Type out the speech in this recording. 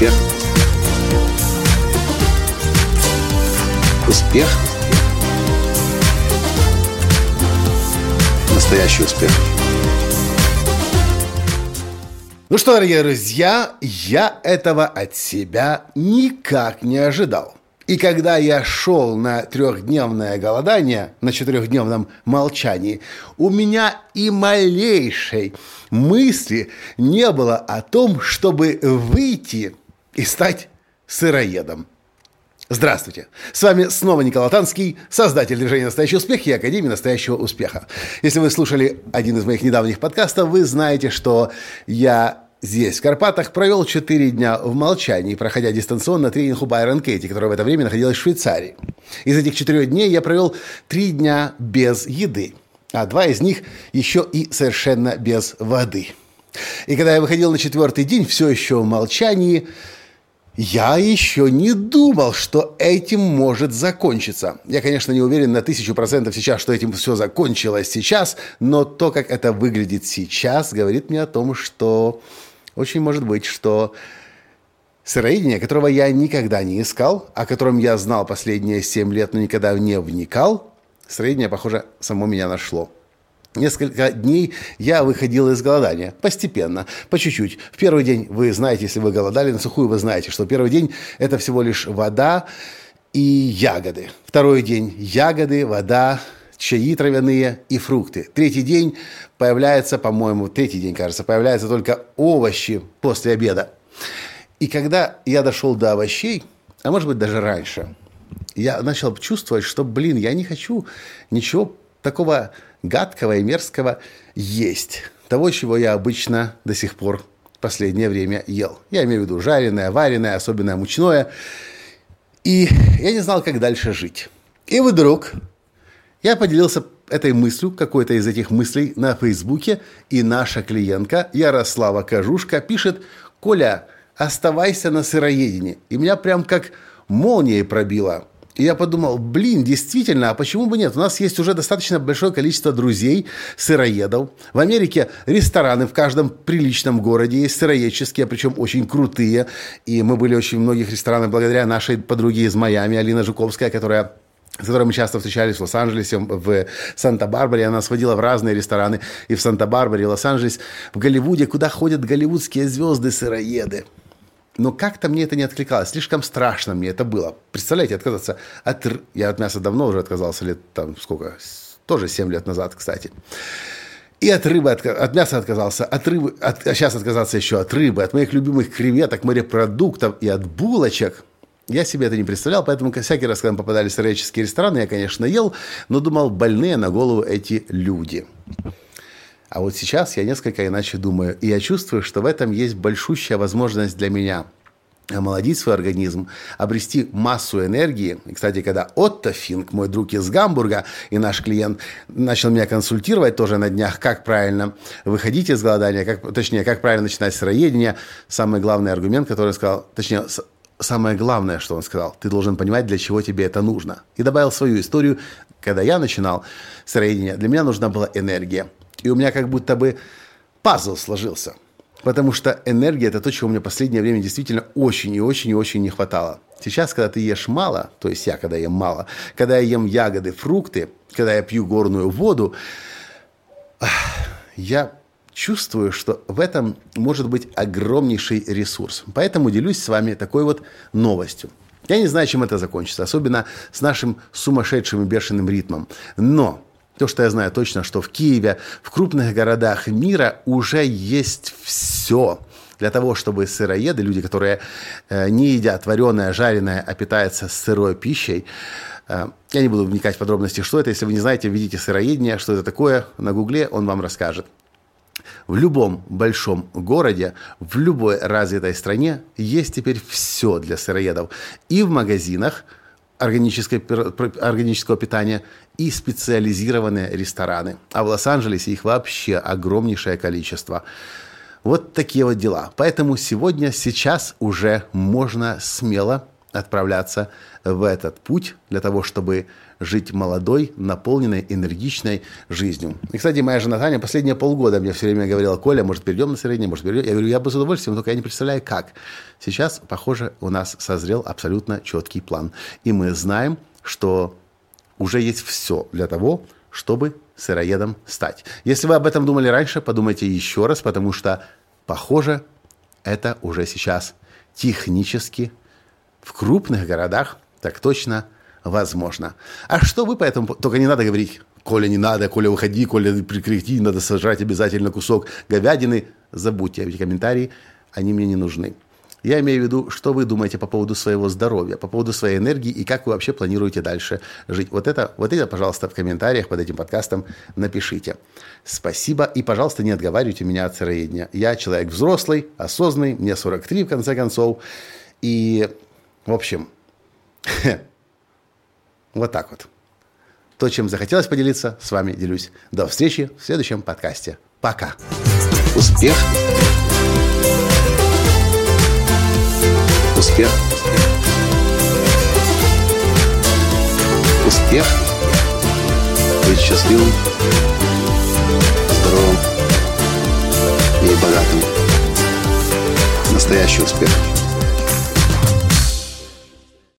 Успех. Успех. Настоящий успех. Ну что, дорогие друзья, я этого от себя никак не ожидал. И когда я шел на трехдневное голодание, на четырехдневном молчании, у меня и малейшей мысли не было о том, чтобы выйти и стать сыроедом. Здравствуйте! С вами снова Николай Латанский, создатель движения «Настоящий успех» и Академии «Настоящего успеха». Если вы слушали один из моих недавних подкастов, вы знаете, что я... Здесь, в Карпатах, провел 4 дня в молчании, проходя дистанционно тренинг у Байрон Кейти, которая в это время находилась в Швейцарии. Из этих 4 дней я провел 3 дня без еды, а 2 из них еще и совершенно без воды. И когда я выходил на 4-й день, все еще в молчании, я еще не думал, что этим может закончиться. Я, конечно, не уверен на 1000% сейчас, что этим все закончилось сейчас, но то, как это выглядит сейчас, говорит мне о том, что... Очень может быть, что сыроедение, которого я никогда не искал, о котором я знал последние 7 лет, но никогда не вникал, сыроедение, похоже, само меня нашло. Несколько дней я выходил из голодания. Постепенно, по чуть-чуть. В первый день, вы знаете, если вы голодали на сухую, вы знаете, что первый день – это всего лишь вода и ягоды. Второй день – ягоды, вода, чаи травяные и фрукты. Третий день появляется, по-моему, появляются только овощи после обеда. И когда я дошел до овощей, а может быть даже раньше, я начал чувствовать, что, я не хочу ничего такого гадкого и мерзкого есть. Того, чего я обычно до сих пор в последнее время ел. Я имею в виду жареное, вареное, особенно мучное. И я не знал, как дальше жить. И вдруг... Я поделился этой мыслью, какой-то из этих мыслей на Фейсбуке, и наша клиентка Ярослава Кожушка пишет: «Коля, оставайся на сыроедении». И меня прям как молнией пробило. И я подумал, действительно, а почему бы нет? У нас есть уже достаточно большое количество друзей, сыроедов. В Америке рестораны в каждом приличном городе есть сыроедческие, причем очень крутые. И мы были очень в многих ресторанах благодаря нашей подруге из Майами, Алине Жуковской, с которой мы часто встречались в Лос-Анджелесе, в Санта-Барбаре. Она сводила в разные рестораны и в Санта-Барбаре, и Лос-Анджелес, в Голливуде, куда ходят голливудские звезды-сыроеды. Но как-то мне это не откликалось. Слишком страшно мне это было. Представляете, отказаться от... Я от мяса давно уже отказался, Тоже 7 лет назад, кстати. И от рыбы, от мяса отказался, а сейчас отказаться еще от рыбы, от моих любимых креветок, морепродуктов и от булочек. Я себе это не представлял, поэтому всякий раз, когда мы попадали в сыроедческие рестораны, я, конечно, ел, но думал, больные на голову эти люди. А вот сейчас я несколько иначе думаю, и я чувствую, что в этом есть большущая возможность для меня омолодить свой организм, обрести массу энергии. И, кстати, когда Отто Финг, мой друг из Гамбурга и наш клиент, начал меня консультировать тоже на днях, как правильно выходить из голодания, как правильно начинать сыроедение, самый главный аргумент, который сказал, самое главное, что он сказал, ты должен понимать, для чего тебе это нужно. И добавил свою историю. Когда я начинал сыроедение, для меня нужна была энергия. И у меня как будто бы пазл сложился. Потому что энергия – это то, чего мне в последнее время действительно очень и очень и очень не хватало. Сейчас, когда ты ешь мало, то есть я, когда ем мало, когда я ем ягоды, фрукты, когда я пью горную воду, я... чувствую, что в этом может быть огромнейший ресурс. Поэтому делюсь с вами такой вот новостью. Я не знаю, чем это закончится, особенно с нашим сумасшедшим и бешеным ритмом. Но то, что я знаю точно, что в Киеве, в крупных городах мира уже есть все для того, чтобы сыроеды, люди, которые не едят вареное, жареное, а питаются сырой пищей, я не буду вникать в подробности, что это. Если вы не знаете, введите сыроедение, что это такое, на гугле он вам расскажет. В любом большом городе, в любой развитой стране есть теперь все для сыроедов. И в магазинах органического питания, и специализированные рестораны. А в Лос-Анджелесе их вообще огромнейшее количество. Вот такие вот дела. Поэтому сегсейчас уже можно смело отправляться в этот путь для того, чтобы жить молодой, наполненной, энергичной жизнью. И, кстати, моя жена Таня последние полгода мне все время говорила: Коля, может, перейдем на среднее, может, перейдем. Я говорю, я бы с удовольствием, только я не представляю, как. Сейчас, похоже, у нас созрел абсолютно четкий план. И мы знаем, что уже есть все для того, чтобы сыроедом стать. Если вы об этом думали раньше, подумайте еще раз, потому что, похоже, это уже сейчас технически в крупных городах так точно возможно. А что вы поэтому... Только не надо говорить: Коля, не надо, Коля, уходи, Коля, прекрати, надо сожрать обязательно кусок говядины. Забудьте, эти комментарии, они мне не нужны. Я имею в виду, что вы думаете по поводу своего здоровья, по поводу своей энергии и как вы вообще планируете дальше жить. Вот это, пожалуйста, в комментариях под этим подкастом напишите. Спасибо. И, пожалуйста, не отговаривайте меня от сыроедения. Я человек взрослый, осознанный, мне 43, в конце концов. И, в общем, вот так вот. То, чем захотелось поделиться, с вами делюсь. До встречи в следующем подкасте. Пока. Успех. Успех. Успех. Быть счастливым, здоровым и богатым. Настоящий успех.